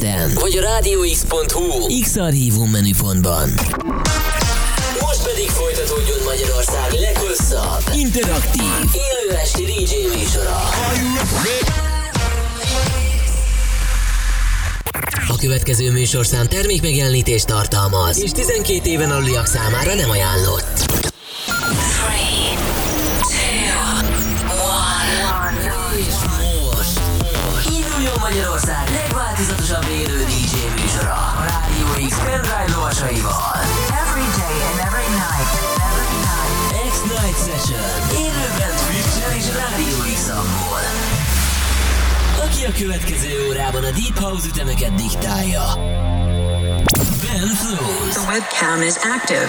Podcast-en, vagy a radiox.hu X-Arhívum menüpontban. Most pedig folytatódjon Magyarország leghosszabb, interaktív, élő esti DJ műsora. A következő műsorszám termékmegjelenítést tartalmaz, és 12 éven aluliak számára nem ajánlott. 3, 2, 1. Induljon Magyarország legváltozatosabb élő DJ műsora a Radio X pendrive lovasaival. Every day and every night. X-Night Session. Élőben Twitch-en és Radio X-amból. Aki a következő órában a Deep House ütemeket diktálja. Ben Flows. The webcam is active.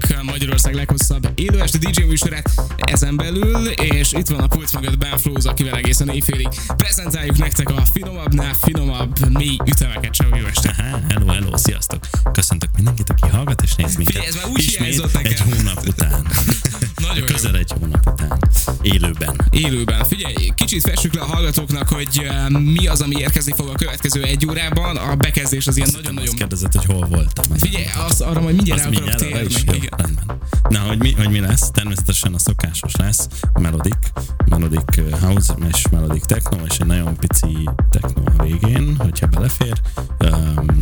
folytatjuk Magyarország leghosszabb élőesti DJ műsorát ezen belül, és itt van a pult mögött Ben Flows, akivel egészen éjfélig prezentáljuk nektek a finomabbnál finomabb mély ütemeket. Csáó, jó este! Hello, sziasztok! Köszöntök mindenkit, aki hallgat és néz minket. Ez már úgy hiányzott nekem. Egy hónap után. Közel egy hónap után. Élőben. Figyelj, kicsit fessük le a hallgatóknak, hogy mi az, ami érkezni fog a következő egy órában. A bekezdés az ilyen nagyon-nagyon... kérdezett, hogy hol voltam. Figyelj, arra majd mindjárt el akarok térni. Na, hogy mi lesz? Természetesen a szokásos lesz. Melodic house és melodic techno, és egy nagyon pici techno a végén, hogyha belefér.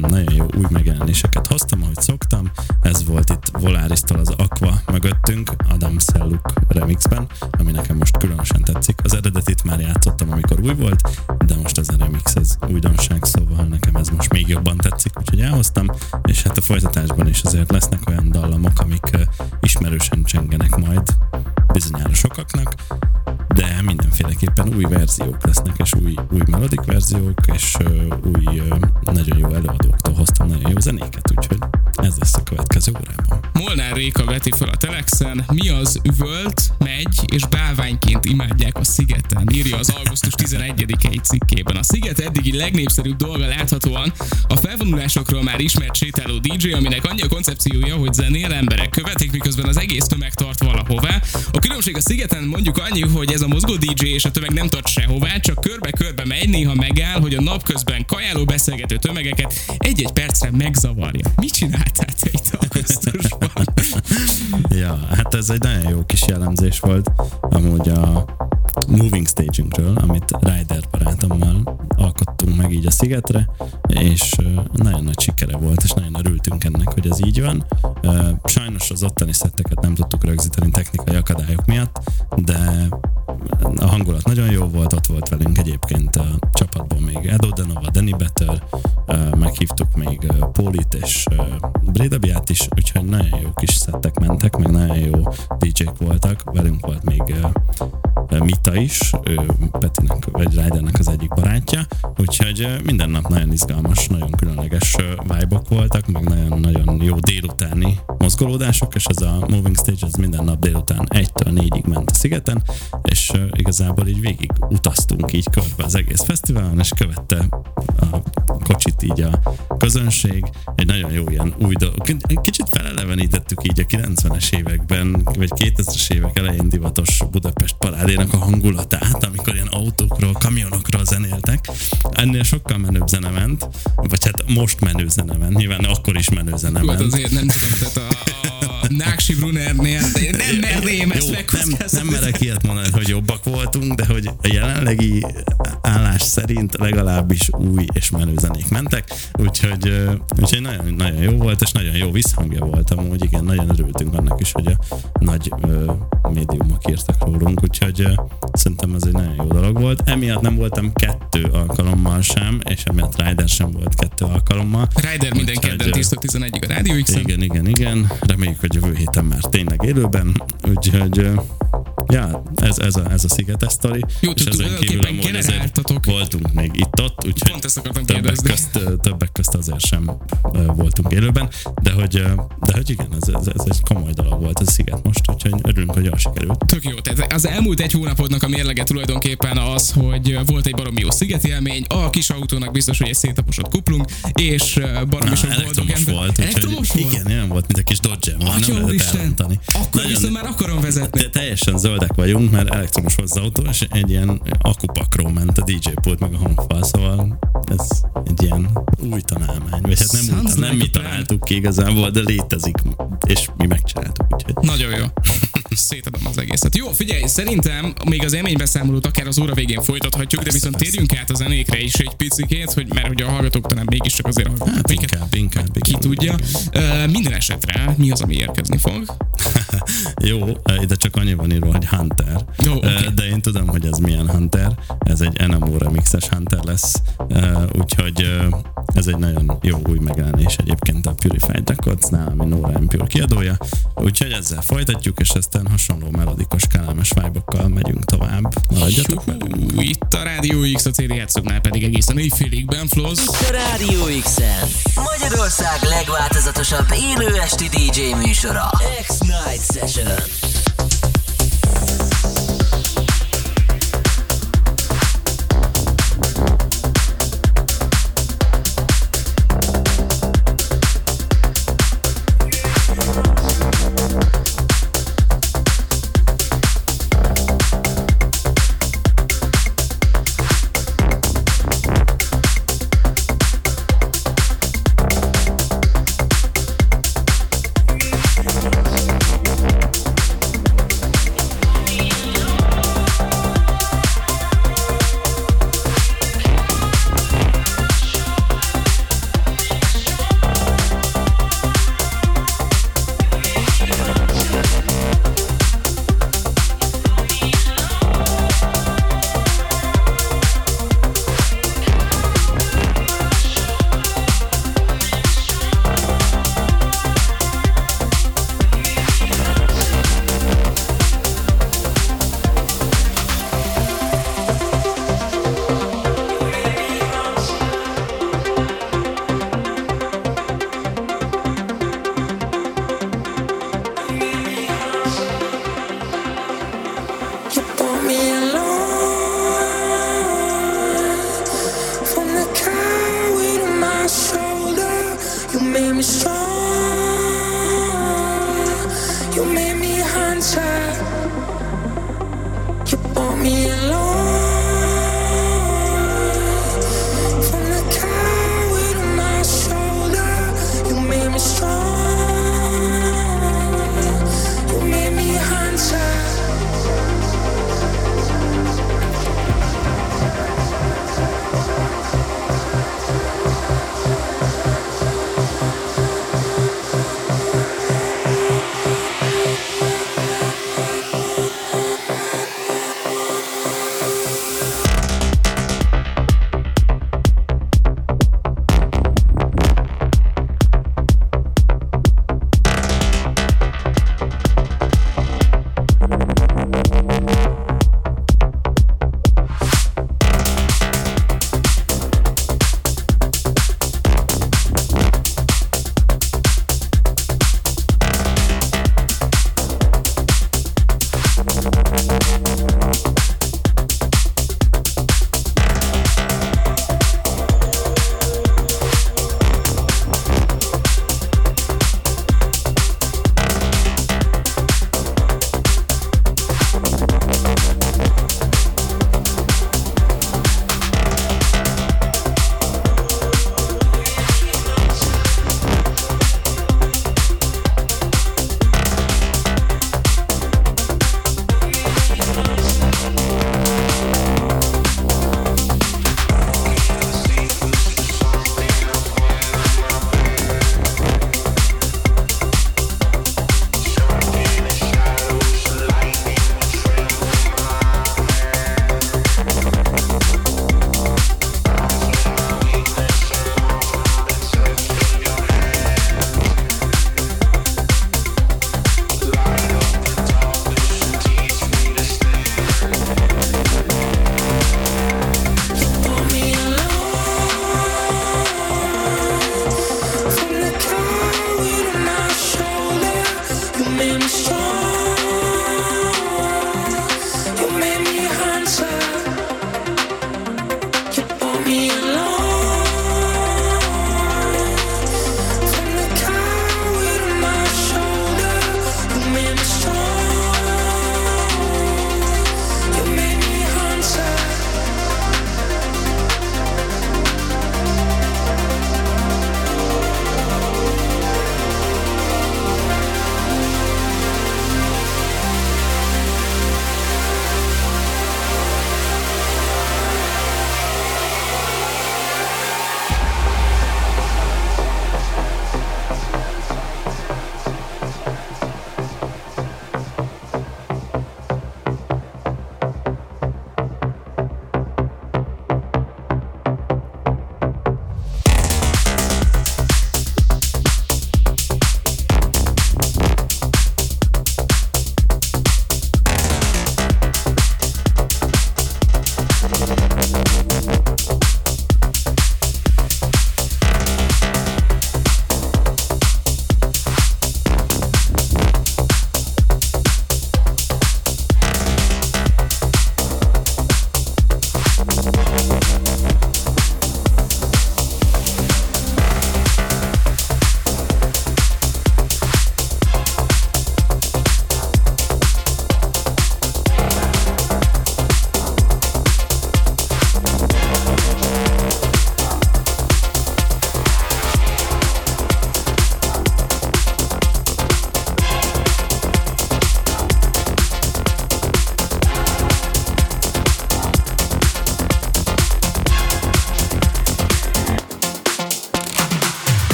Nagyon jó új megjelenéseket hoztam, ahogy szoktam. Ez volt itt Volarisztól az Aqua mögöttünk, Adam Celluk remixben, ami nekem most különösen tetszik. Az eredetit már játszottam, amikor új volt, de most ez a remix, ez újdonság, szóval nekem ez most még jobban tetszik, úgyhogy elhoztam, és hát a folytatásban is azért lesznek olyan dallamok, amik ismerősen csengenek majd bizonyára sokaknak, de mindenféleképpen új verziók lesznek, és új melodik verziók, és új nagyon jó előadóktól hoztam nagyon jó zenéket, úgyhogy ez lesz a következő órában. Molnár Réka veti fel a Telexen, mi az üvölt, megy, és bálványként imádják a Szigeten, írja az augusztus 11-i cikkében. A Sziget eddigi legnépszerűbb dolga láthatóan a felvonulásokról már ismert sétáló DJ, aminek annyi a koncepciója, hogy zenél, emberek követik, miközben az egész tömeg tart valahová. A különbség a Szigeten mondjuk annyi, hogy ez a mozgó DJ és a tömeg nem tart sehová, csak körbe-körbe megy, néha megáll, hogy a napközben kajáló beszélgető tömegeket egy-egy percre megzavarja. Mit csináltál te itt augusztusban? Ja, hát ez egy nagyon jó kis jellemzés volt amúgy a moving stagingről, amit Ryder barátommal alkottunk meg így a Szigetre, és nagyon nagy sikere volt, és nagyon örültünk ennek, hogy ez így van. Sajnos az ottani szetteket nem tudtuk rögzíteni technikai akadályok miatt, de a hangulat nagyon jó volt, ott volt velünk egyébként a csapatban még Ado De Nova, Danny Better, meghívtuk még Pólit és Bredabiat is, úgyhogy nagyon jó kis szettek mentek, meg nagyon jó DJ-k voltak, velünk volt még Mita is, ő Petinek vagy Rydernek az egyik barátja, úgyhogy minden nap nagyon izgalmas, nagyon különleges vibe-ok voltak, meg nagyon-nagyon jó délutáni mozgolódások, és ez a moving stage ez minden nap délután 1-4-ig ment a Szigeten, és igazából így végig utaztunk így körbe az egész fesztiválon, és követte a kocsit így a közönség, egy nagyon jó ilyen új dolog. Kicsit felelevenítettük így a 90-es években, vagy 2000-es évek elején divatos Budapest parádének a hangulatát, amikor ilyen autókról, kamionokról zenéltek. Ennél sokkal menőbb zene ment, vagy hát most menő zene ment, nyilván akkor is menő zene ment. Hát azért nem tudom, tehát a Náksi Brunernél, nem merném ezt megkockáztatni. Nem merek ilyet mondani, hogy jobbak voltunk, de hogy a jelenlegi állás szerint legalábbis új és menő zenék mentek, úgyhogy nagyon, nagyon jó volt, és nagyon jó visszhangja volt amúgy, igen, nagyon örültünk annak is, hogy a nagy médiumok írtak rólunk, úgyhogy szerintem ez egy nagyon jó dolog volt. Emiatt nem voltam 2 alkalommal sem, és emiatt Ryder sem volt 2 alkalommal. Ryder minden kedden 10-11-ig a Rádió X-en. Igen. Reméljük, hogy jövő héten már tényleg élőben, úgyhogy ja, ez a Sziget sztori. Jó, és ezen kívül amúgy azért voltunk még itt-ott, úgyhogy többek közt azért sem voltunk élőben, de hogy igen, ez egy komoly dolog volt a Sziget most, úgyhogy örülünk, hogy jól sikerült. Tök jó, tehát az elmúlt egy hónapodnak a mérlege tulajdonképpen az, hogy volt egy baromi jó Sziget élmény, a kis autónak biztos, hogy egy széttaposott kuplunk, és baromi sok volt. Elektromos volt? Igen, olyan volt, mint a kis Dodge-em, nem lehetett elmondani. Akkor viszont már akarom vezetni. De teljesen zöldek vagyunk, mert elektromos hozzá autó, és egy ilyen akupakról ment a DJ pult, meg a hangfal, szóval ez egy ilyen új találmány, vagy hát nem úgy, nem mi találtuk ki igazából, de létezik, és mi megcsináltuk, úgyhogy. Nagyon jó. Szétadom az egészet. Jó, figyelj, szerintem még az élménybeszámolót akár az óra végén folytathatjuk, de viszont térjünk át a zenékre is egy picikét, hogy, mert ugye a hallgatók talán mégiscsak azért hallgatók. Hát inkább. Ki tudja. Minden esetre mi az, ami érkezni fog? Jó, ide csak annyi van írva, hogy Hunter. Oh, okay. De én tudom, hogy ez milyen Hunter. Ez egy Enamó remixes Hunter lesz. Úgyhogy ez egy nagyon jó új megjelenés egyébként a Purified Recordsnál, ami Nora M. Pure kiadója. Úgyhogy ezzel folytatjuk, és aztán hasonló melodikus kellemes vibe-okkal megyünk tovább. Maradjatok velünk. Itt a Radio X, a CD játszoknál pedig egészen éjfélig Ben Flows. Itt a Radio X-en Magyarország legváltozatosabb élő esti DJ műsora, X-Night Session.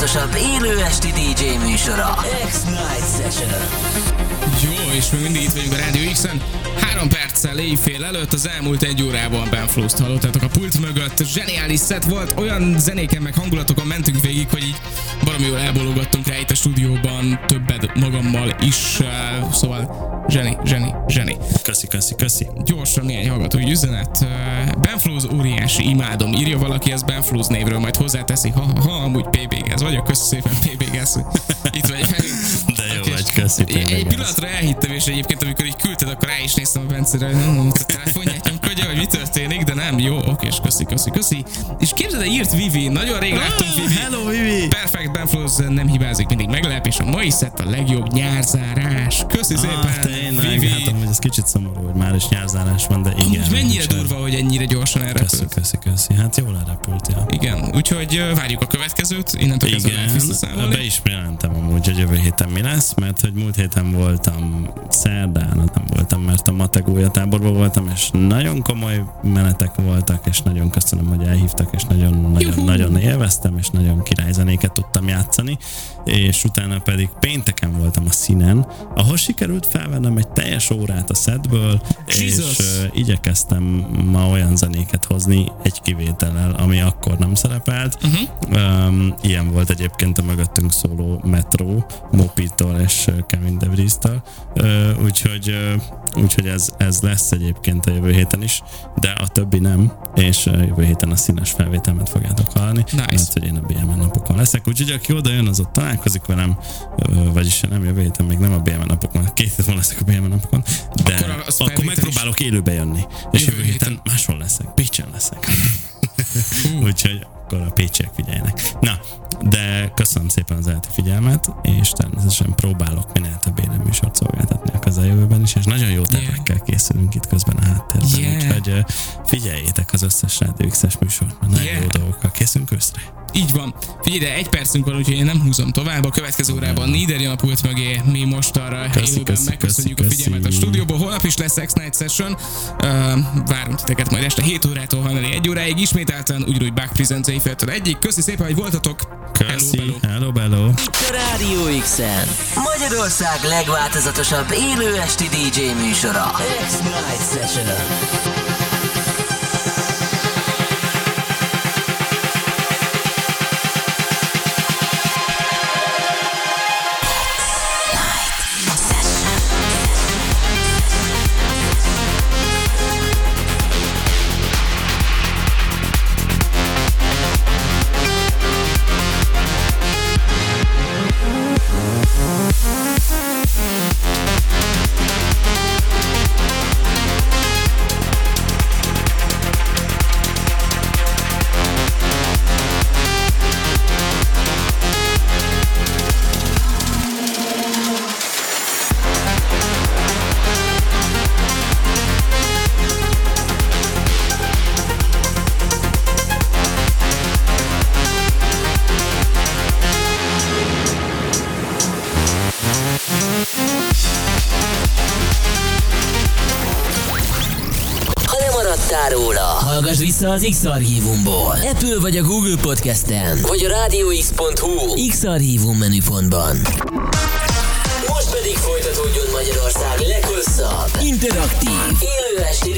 legváltozatosabb élő esti DJ műsora, X-Night Session. Jó, és mi mindig itt vagyunk a Radio X-en. 3 perccel éjfél előtt az elmúlt egy órában Ben Flows-t hallottátok a pult mögött. Zseniális szett volt, olyan zenéken meg hangulatokon mentünk végig, hogy így valami jól elbologattunk rá itt a stúdióban, többet magammal is, szóval zseni. Köszi. Gyorsan néhány hallgatói üzenet. Ben Flows óriási, imádom. Írja valaki, ez Ben Flows névről majd hozzáteszi. Ha amúgy PbG vagyok, köszi szépen PbG. Itt vagy velünk. De jó vagy, köszi. Egy pillanatra elhittem, és egyébként amikor így küldted, akkor rá is néztem a Bencére, hogy a telefonjátjom kögye, hogy mi történik, de nem, jó, oké, és köszi. És képzeld, írt Vivi, nagyon rég láttunk Vivi. Hello Vivi. Perfect, Ben Flows nem hibázik, mindig meglep, és a mai szett a legjobb nyárzárás. Köszi szépen. Én megláttam, hogy ez kicsit szomorú, hogy már is nyárzárás van, de igen. Amúgy mennyire durva, hogy ennyire gyorsan elrepült. Köszi. Hát jól elrepült, ja. Igen, úgyhogy várjuk a következőt, innentől kezdve lehet visszaszámolni. Be is jelentem amúgy, hogy jövő héten mi lesz, mert hogy múlt héten voltam szerdán, nem voltam, mert a Mate Gólya táborban voltam, és nagyon komoly menetek voltak, és nagyon köszönöm, hogy elhívtak, és nagyon élveztem, és nagyon király zenéket tudtam játszani, és utána pedig pénteken voltam a színen, ahol sikerült felvennem egy teljes órát a szetből, és igyekeztem ma olyan zenéket hozni egy kivétellel, ami akkor nem szerepelt. Ilyen volt egyébként a mögöttünk szóló Metro, Bópitól és Kevin Debrisztel, úgyhogy ez lesz egyébként a jövő héten is, de a többi nem, és jövő héten a színes felvételmet fogjátok hallani, mert hogy én a BMN napokon leszek, úgyhogy aki oda jön, az ott találkozik velem, vagyis nem jövő héten, még nem a BMN napokon, 2 héten leszek a BMN napokon, de akkor megpróbálok élőbe jönni, és jövő héten máshol leszek, Pécsen leszek. Úgyhogy akkor a pécsiek figyeljenek. Na, de köszönöm szépen az elti figyelmet, és természetesen próbálok minél több élő műsort szolgáltatni a közeljövőben is, és nagyon jó tervekkel készülünk itt közben a háttérben, úgyhogy figyeljétek az összes Radio X-es műsort, mert nagyon jó dolgokkal készülünk összre. Így van. Figyelj, de 1 percünk van, úgyhogy én nem húzom tovább. A következő órában Niederjan a pult mögé, mi most arra élőben megköszönjük a figyelmet a stúdióból. Holnap is lesz X-Night Session. Várunk titeket majd este 7 órától hajnali 1 óráig. Ismételten ugyanúgy Bug Presents éjféltől egyik. Köszi szépen, hogy voltatok. Köszi. Hello, bello. Itt a Radio X-en. Magyarország legváltozatosabb élő esti DJ műsora. X-Night Session. Vissza az X-Arhívumból. Apple vagy a Google Podcasten, vagy a radiox.hu X-Arhívum menüpontban. Most pedig folytatódjon Magyarország leghosszabb, interaktív, élő esti